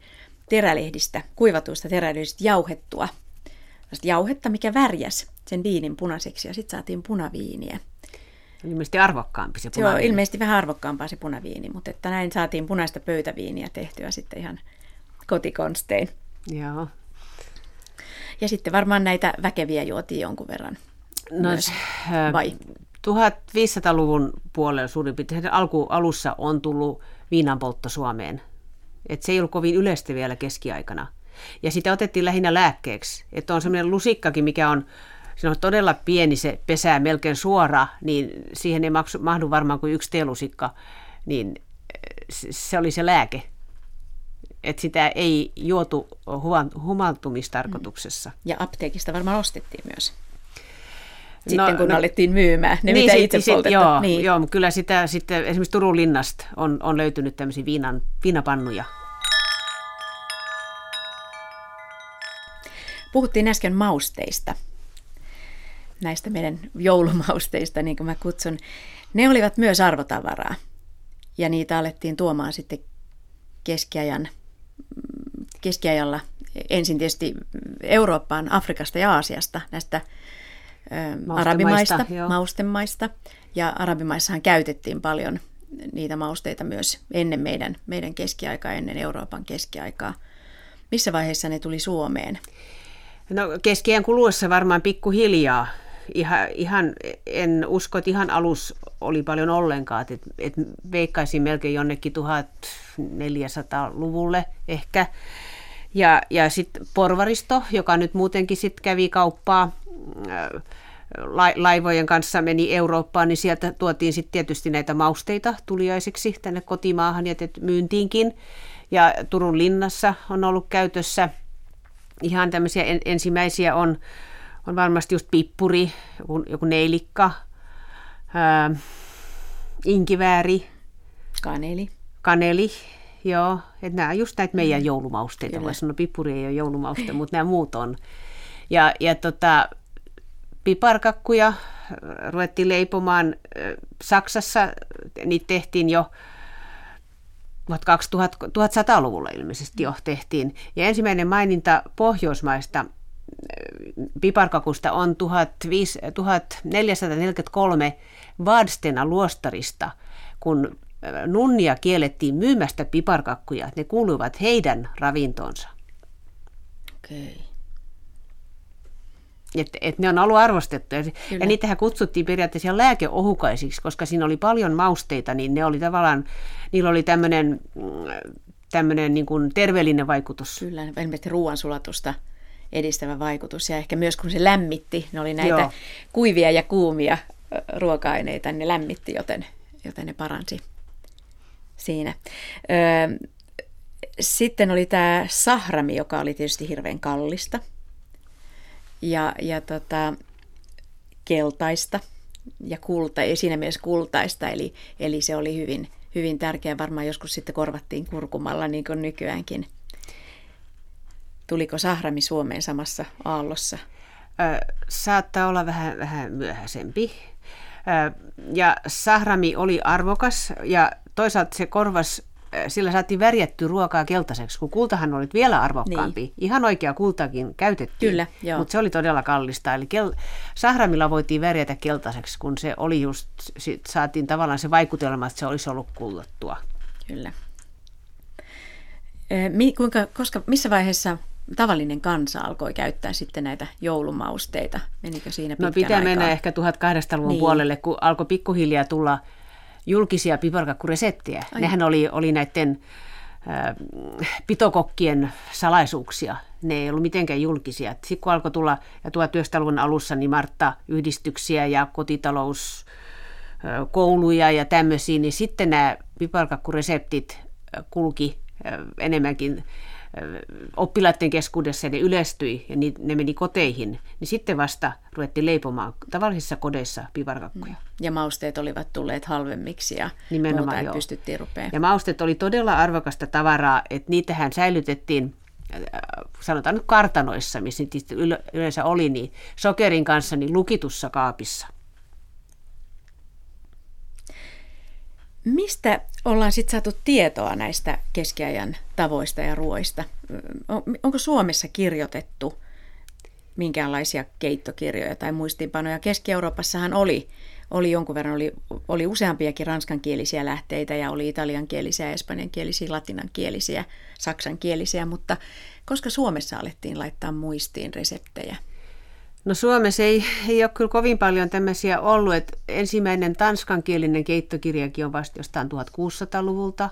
terälehdistä, kuivatuista terälehdistä jauhettua. Jauhetta, mikä värjäsi sen viinin punaiseksi ja sitten saatiin punaviiniä. Ilmeisesti arvokkaampi se punaviini. Se on ilmeisesti vähän arvokkaampaa se punaviini, mutta että näin saatiin punaista pöytäviiniä tehtyä sitten ihan kotikonstein. Joo. Ja sitten varmaan näitä väkeviä juotiin jonkun verran. No, myös, vai? viisitoistasadan-luvun puolella suurin piirtein alku, alussa on tullut viinanpoltto Suomeen. Et se ei ollut kovin yleistä vielä keskiaikana. Ja sitä otettiin lähinnä lääkkeeksi. Että on semmoinen lusikkakin, mikä on, siinä on todella pieni se pesää, melkein suora, niin siihen ei maksu, mahdu varmaan kuin yksi teelusikka. Niin se oli se lääke. Että sitä ei juotu humaltumistarkoituksessa. Ja apteekista varmaan ostettiin myös. Sitten no, kun no, alettiin myymään ne, niin mitä sit, itse sit, poltettu. Joo, niin. joo, mutta kyllä sitä sitten esimerkiksi Turun linnasta on, on löytynyt tämmöisiä viinan, viinapannuja. Puhuttiin äsken mausteista, näistä meidän joulumausteista, niin kuin mä kutsun. Ne olivat myös arvotavaraa ja niitä alettiin tuomaan sitten keskiajan, keskiajalla ensin tietysti Eurooppaan, Afrikasta ja Aasiasta, näistä arabimaista, maustemaista. Ja arabimaissahan käytettiin paljon niitä mausteita myös ennen meidän, meidän keskiaikaa, ennen Euroopan keskiaikaa. Missä vaiheessa ne tuli Suomeen? No keskiajan kuluessa varmaan pikkuhiljaa. Ihan, ihan, en usko, että ihan alus oli paljon ollenkaan. Et, et veikkaisin melkein jonnekin neljätoistasataa-luvulle ehkä. Ja, ja sitten porvaristo, joka nyt muutenkin sit kävi kauppaa la, laivojen kanssa, meni Eurooppaan, niin sieltä tuotiin sitten tietysti näitä mausteita tuliaisiksi tänne kotimaahan ja myyntiinkin. Ja Turun linnassa on ollut käytössä ihan tämmöisiä en, ensimmäisiä on, on varmasti just pippuri, joku, joku neilikka, ää, inkivääri, kaneli, kaneli. Joo, että nämä on just näitä meidän joulumausteita. Kyllä. Voi sanoa, pippuri ei ole joulumauste, mutta nämä muut on. Ja, ja tota, piparkakkuja ruvettiin leipomaan Saksassa. Niitä tehtiin jo tuhatsataluvulla ilmeisesti jo tehtiin. Ja ensimmäinen maininta pohjoismaista piparkakusta on tuhatneljäsataaneljäkymmentäkolme Wadstenan luostarista, kun nunnia kiellettiin myymästä piparkakkuja. Ne kuuluivat heidän ravintonsa. Okei. Et, et ne on ollut arvostettuja. Kyllä. Ja niitähän kutsuttiin periaatteessa lääkeohukaisiksi, koska siinä oli paljon mausteita, niin ne oli tavallaan, niillä oli tämmöinen tämmöinen niin kuin terveellinen vaikutus. Kyllä, esimerkiksi ruoansulatusta edistävä vaikutus. Ja ehkä myös kun se lämmitti, ne oli näitä Joo. kuivia ja kuumia ruoka-aineita, ne lämmitti, joten, joten ne paransi siinä. Öö, sitten oli tämä sahrami, joka oli tietysti hirveän kallista. Ja, ja tota, keltaista ja kulta, ei siinä mielessä kultaista, eli, eli se oli hyvin, hyvin tärkeä. Varmaan joskus sitten korvattiin kurkumalla, niin kuin nykyäänkin. Tuliko sahrami Suomeen samassa aallossa? Ö, saattaa olla vähän, vähän myöhäisempi. Ö, ja sahrami oli arvokas ja toisaalta se korvasi, sillä saatiin värjätty ruokaa keltaiseksi, kun kultahan oli vielä arvokkaampi. Niin. Ihan oikea kultakin käytettiin, Kyllä, mutta se oli todella kallista. Eli kel- sahramilla voitiin värjätä keltaiseksi, kun se oli just, sit saatiin tavallaan se vaikutelma, että se olisi ollut kullattua. Kyllä. Mi- kuinka, koska, missä vaiheessa tavallinen kansa alkoi käyttää sitten näitä joulumausteita? Menikö siinä pitkän No pitää aikaa? Mennä ehkä tuhatkahdeksansataaluvun niin. puolelle, kun alkoi pikkuhiljaa tulla julkisia piparkakkureseptejä. Ai. Nehän oli, oli näiden ä, pitokokkien salaisuuksia. Ne ei ollut mitenkään julkisia. Sitten kun alkoi tulla ja tuhatyhdeksänsataaluvun alussa niin Martta-yhdistyksiä ja kotitalouskouluja ja tämmöisiä, niin sitten nämä piparkakkureseptit kulki ä, enemmänkin ä, oppilaiden keskuudessa ja ne yleistyi ja ni, ne meni koteihin. Niin sitten vasta ruvettiin leipomaan tavallisissa kodeissa piparkakkuja. Mm. Ja mausteet olivat tulleet halvemmiksi ja Nimenomaan, muuta pystyttiin rupeamaan. Ja mausteet oli todella arvokasta tavaraa, että niitähän säilytettiin, sanotaan nyt kartanoissa, missä niitä yleensä oli, niin sokerin kanssa niin lukitussa kaapissa. Mistä ollaan sitten saatu tietoa näistä keskiajan tavoista ja ruoista? Onko Suomessa kirjoitettu minkäänlaisia keittokirjoja tai muistiinpanoja? Keski-Euroopassahan oli. Oli jonkun verran, oli, oli useampiakin ranskankielisiä lähteitä ja oli italiankielisiä, espanjankielisiä, latinankielisiä, saksankielisiä, mutta koska Suomessa alettiin laittaa muistiin reseptejä? No Suomessa ei, ei ole kyllä kovin paljon tämmöisiä ollut, että ensimmäinen tanskankielinen keittokirjakin on vasta jostain kuusitoistasataaluvulta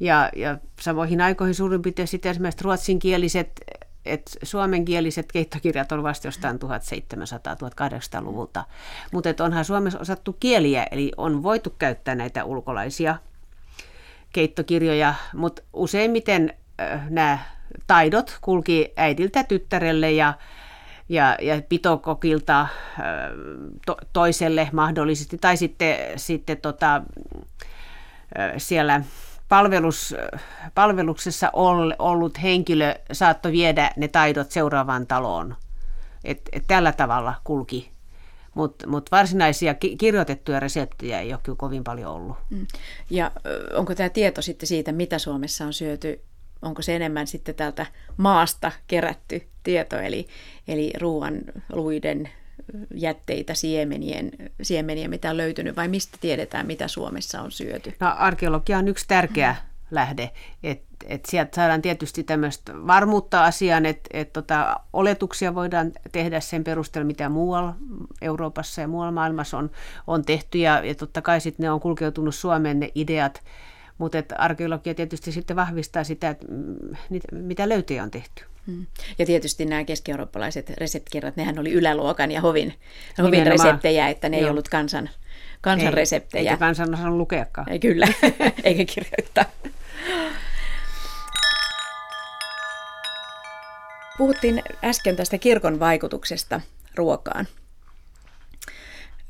ja, ja samoihin aikoihin suurin piirtein sitten esimerkiksi ruotsinkieliset, että suomenkieliset keittokirjat on vasta jostain seitsemäntoistasataa-kahdeksantoistasataluvulta, mutta onhan Suomessa osattu kieliä, eli on voitu käyttää näitä ulkolaisia keittokirjoja, mutta useimmiten äh, nämä taidot kulki äidiltä tyttärelle ja, ja, ja pitokokilta äh, to, toiselle mahdollisesti, tai sitten, sitten tota, äh, siellä Palvelus, palveluksessa ollut henkilö saattoi viedä ne taidot seuraavaan taloon. Et, et tällä tavalla kulki Mutta mut varsinaisia ki- kirjoitettuja reseptejä ei ole kyllä kovin paljon ollut. Ja onko tämä tieto sitten siitä, mitä Suomessa on syöty, onko se enemmän sitten täältä maasta kerätty tieto, eli, eli ruoan, luiden, jätteitä, siemenien, siemeniä, mitä on löytynyt, vai mistä tiedetään, mitä Suomessa on syöty? No, arkeologia on yksi tärkeä lähde, että et sieltä saadaan tietysti tämmöistä varmuutta asiaan, että et tota, oletuksia voidaan tehdä sen perusteella, mitä muualla Euroopassa ja muualla maailmassa on, on tehty, ja, ja totta kai sitten ne on kulkeutunut Suomeen ne ideat, mutta arkeologia tietysti sitten vahvistaa sitä, että mitä löytöjä on tehty. Ja tietysti nämä keskieurooppalaiset reseptikirjat, nehän oli yläluokan ja hovin, hovin reseptejä, että ne ei Joo. ollut kansan, kansan ei, reseptejä. Eikä kansan osannut lukeakaan. Ei, kyllä, eikä kirjoittaa. Puhuttiin äsken tästä kirkon vaikutuksesta ruokaan.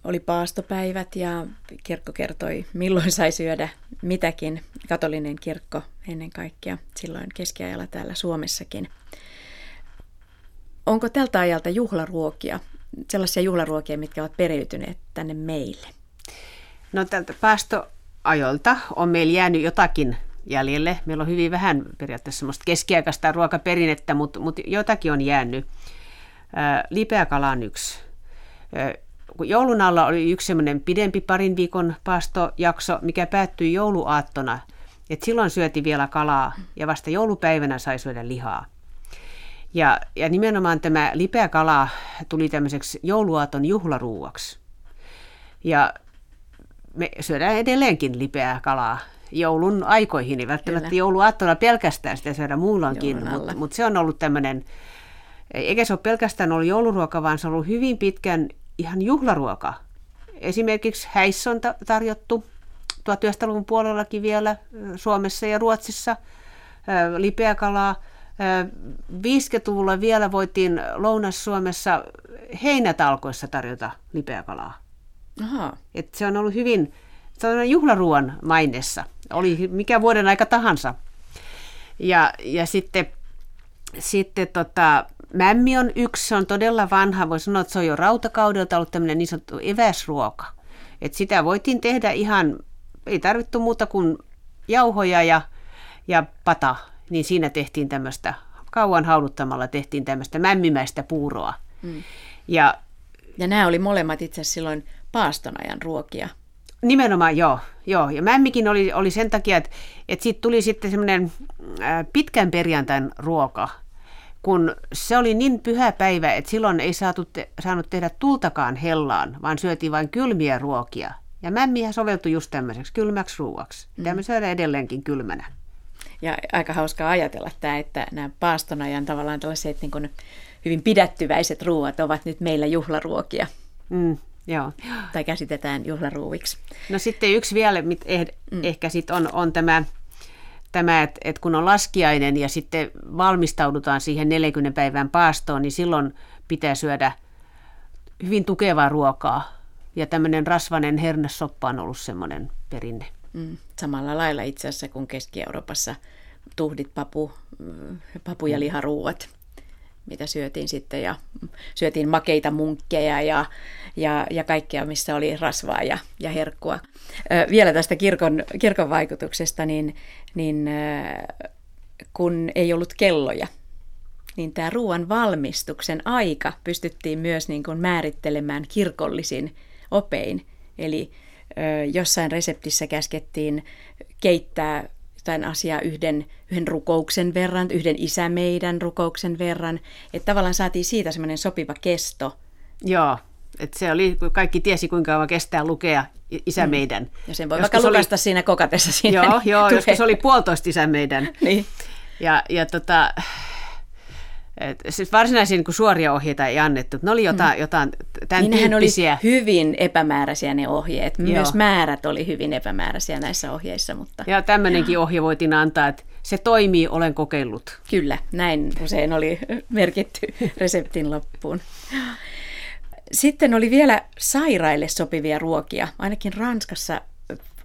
Oli paastopäivät ja kirkko kertoi, milloin sai syödä mitäkin. Katolinen kirkko ennen kaikkea silloin keskiajalla täällä Suomessakin. Onko tältä ajalta juhlaruokia, sellaisia juhlaruokia, mitkä ovat periytyneet tänne meille? No tältä paastoajoilta on meillä jäänyt jotakin jäljelle. Meillä on hyvin vähän periaatteessa semmoista keskiaikaista ruokaperinnettä, mutta, mutta jotakin on jäänyt. Lipeäkala on yksi. Joulun alla oli yksi semmoinen pidempi parin viikon paastojakso, mikä päättyi jouluaattona. Et silloin syötiin vielä kalaa ja vasta joulupäivänä sai syödä lihaa. Ja, ja nimenomaan tämä lipeä kala tuli tämmöiseksi jouluaaton juhlaruuaksi. Ja me syödään edelleenkin lipeää kalaa joulun aikoihin, ei välttämättä Kyllä. jouluaattona pelkästään sitä syödä muullankin, mutta mut se on ollut tämmöinen, eikä se ole pelkästään ollut jouluruoka, vaan se on ollut hyvin pitkän ihan juhlaruoka. Esimerkiksi häissä on tarjottu tuhatyhdeksänsataaluvun puolellakin vielä Suomessa ja Ruotsissa lipeäkalaa. viisikymmentäluvulla vielä voitiin Lounais-Suomessa heinätalkoissa tarjota lipeäkalaa. Aha. Et se on ollut hyvin juhlaruoan maineessa, oli mikä vuoden aika tahansa. Ja, ja sitten, sitten tota, mämmi on yksi, se on todella vanha, voi sanoa, että se on jo rautakaudelta ollut tämmöinen niin sanottu eväsruoka. Et sitä voitiin tehdä ihan, ei tarvittu muuta kuin jauhoja ja, ja pata, niin siinä tehtiin tämmöistä, kauan hauduttamalla tehtiin tämmöistä mämmimäistä puuroa. Mm. Ja, ja nämä oli molemmat itse asiassa silloin paastonajan ruokia. Nimenomaan, joo. joo. Ja mämmikin oli, oli sen takia, että, että siitä tuli sitten semmoinen pitkän perjantain ruoka, kun se oli niin pyhä päivä, että silloin ei saatu te, saanut tehdä tultakaan hellaan, vaan syötiin vain kylmiä ruokia. Ja mämmihän soveltui just tämmöiseksi kylmäksi ruuaksi. Mm. Tämä me syödään edelleenkin kylmänä. Ja aika hauskaa ajatella tämä, että nämä paastonajan tavallaan tällaiset niin kuin hyvin pidättyväiset ruuat ovat nyt meillä juhlaruokia. Mm, joo. Tai käsitetään juhlaruuiksi. No sitten yksi vielä, mit eh, mm. ehkä sitten on, on tämä... Tämä, että et kun on laskiainen ja sitten valmistaudutaan siihen neljänkymmenen päivän paastoon, niin silloin pitää syödä hyvin tukevaa ruokaa. Ja tämmöinen rasvainen hernesoppa on ollut semmoinen perinne. Mm, samalla lailla itse asiassa kuin Keski-Euroopassa tuhdit papu, papu- ja liharuuat, mitä syötiin sitten. Ja syötiin makeita munkkeja ja, ja, ja kaikkea, missä oli rasvaa ja, ja herkkua. Ö, vielä tästä kirkon, kirkon vaikutuksesta, niin, niin ö, kun ei ollut kelloja, niin tämä ruoan valmistuksen aika pystyttiin myös niin kuin määrittelemään kirkollisin opein. Eli ö, jossain reseptissä käskettiin keittää jotain asiaa yhden, yhden rukouksen verran, yhden isä meidän rukouksen verran. Että tavallaan saatiin siitä semmoinen sopiva kesto. Joo, että se oli, kaikki tiesi kuinka kauan kestää lukea isä meidän. Mm. Ja sen voi joskus vaikka lukasta oli... siinä kokatessa. Siinä joo, joo joskus oli puolitoista isä meidän. Niin. Ja, ja tota, siis varsinaisia niin suoria ohjeita ei annettu. Ne oli jotain, mm. jotain tämän niin tyyppisiä. Oli hyvin epämääräisiä ne ohjeet. Joo. Myös määrät oli hyvin epämääräisiä näissä ohjeissa. Mutta... Ja tämmöinenkin ohje voitiin antaa, että se toimii, olen kokeillut. Kyllä, näin usein oli merkitty reseptin loppuun. Sitten oli vielä sairaille sopivia ruokia. Ainakin Ranskassa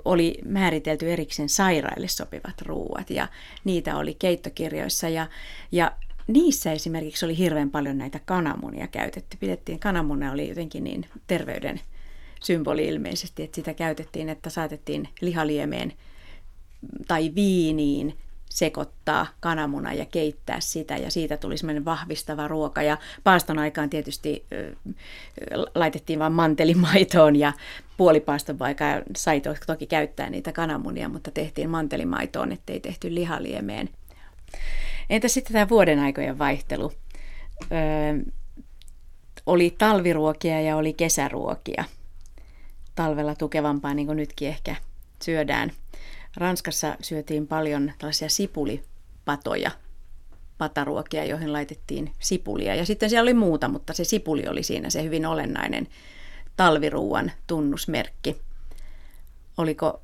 oli määritelty erikseen sairaille sopivat ruuat ja niitä oli keittokirjoissa ja, ja niissä esimerkiksi oli hirveän paljon näitä kananmunia käytetty. Pidettiin, kananmuna oli jotenkin niin terveyden symboli ilmeisesti, että sitä käytettiin, että saatettiin lihaliemeen tai viiniin sekoittaa kananmuna ja keittää sitä, ja siitä tuli semmoinen vahvistava ruoka. Ja paaston aikaan tietysti laitettiin vain mantelimaitoon, ja puolipaaston aikaan sai toki käyttää niitä kananmunia, mutta tehtiin mantelimaitoon, ettei tehty lihaliemeen. Entä sitten tämä vuodenaikojen vaihtelu? Öö, oli talviruokia ja oli kesäruokia. Talvella tukevampaa, niin kuin nytkin ehkä syödään. Ranskassa syötiin paljon tällaisia sipulipatoja, pataruokia, joihin laitettiin sipulia. Ja sitten siellä oli muuta, mutta se sipuli oli siinä se hyvin olennainen talviruuan tunnusmerkki. Oliko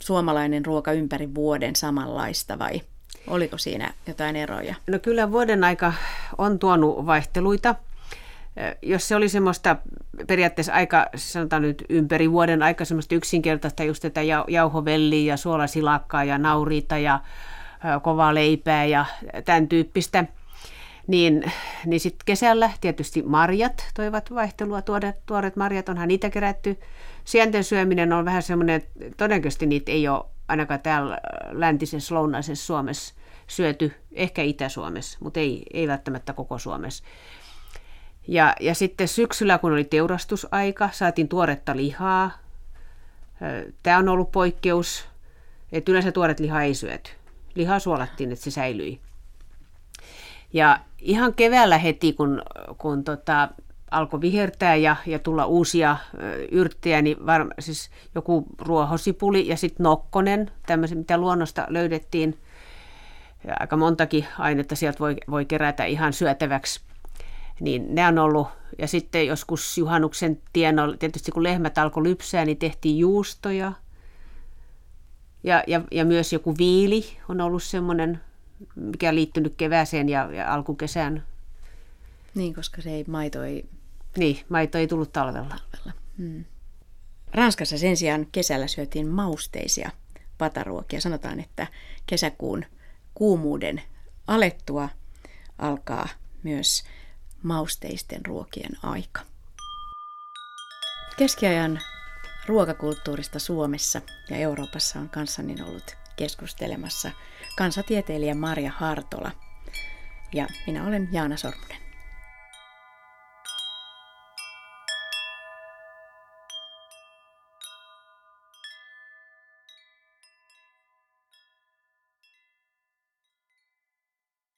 suomalainen ruoka ympäri vuoden samanlaista vai oliko siinä jotain eroja? No kyllä vuoden aika on tuonut vaihteluita. Jos se oli semmoista periaatteessa aika, sanotaan nyt ympäri vuoden aika semmoista yksinkertaista just tätä jauhovelliä ja suolasilakkaa ja nauriita ja kovaa leipää ja tämän tyyppistä, niin, niin sitten kesällä tietysti marjat toivat vaihtelua, tuoret, tuoret marjat, onhan niitä kerätty. Sienten syöminen on vähän semmoinen, todennäköisesti niitä ei ole ainakaan täällä läntisessä lounaisessa Suomessa syöty, ehkä Itä-Suomessa, mutta ei, ei välttämättä koko Suomessa. Ja, ja sitten syksyllä, kun oli teurastusaika, saatiin tuoretta lihaa. Tämä on ollut poikkeus, että yleensä tuoret lihaa ei syöty. Lihaa suolattiin, että se säilyi. Ja ihan keväällä heti, kun, kun tota, alkoi vihertää ja, ja tulla uusia yrttejä, niin varma, siis joku ruohosipuli ja sitten nokkonen, tämmöisen, mitä luonnosta löydettiin. Ja aika montakin ainetta sieltä voi, voi kerätä ihan syötäväksi. Niin ne on ollut, ja sitten joskus juhannuksen tienoilla, tietysti kun lehmät alkoi lypsää, niin tehtiin juustoja. Ja, ja, ja myös joku viili on ollut semmoinen, mikä on liittynyt kevääseen ja, ja alkukesään. Niin, koska se ei, maito ei... Niin, maito ei tullut talvella. talvella. Hmm. Ranskassa sen sijaan kesällä syötiin mausteisia pataruokia. Sanotaan, että kesäkuun kuumuuden alettua alkaa myös mausteisten ruokien aika. Keskiajan ruokakulttuurista Suomessa ja Euroopassa on kanssani ollut keskustelemassa kansatieteilijä Marja Hartola. Ja minä olen Jaana Sormunen.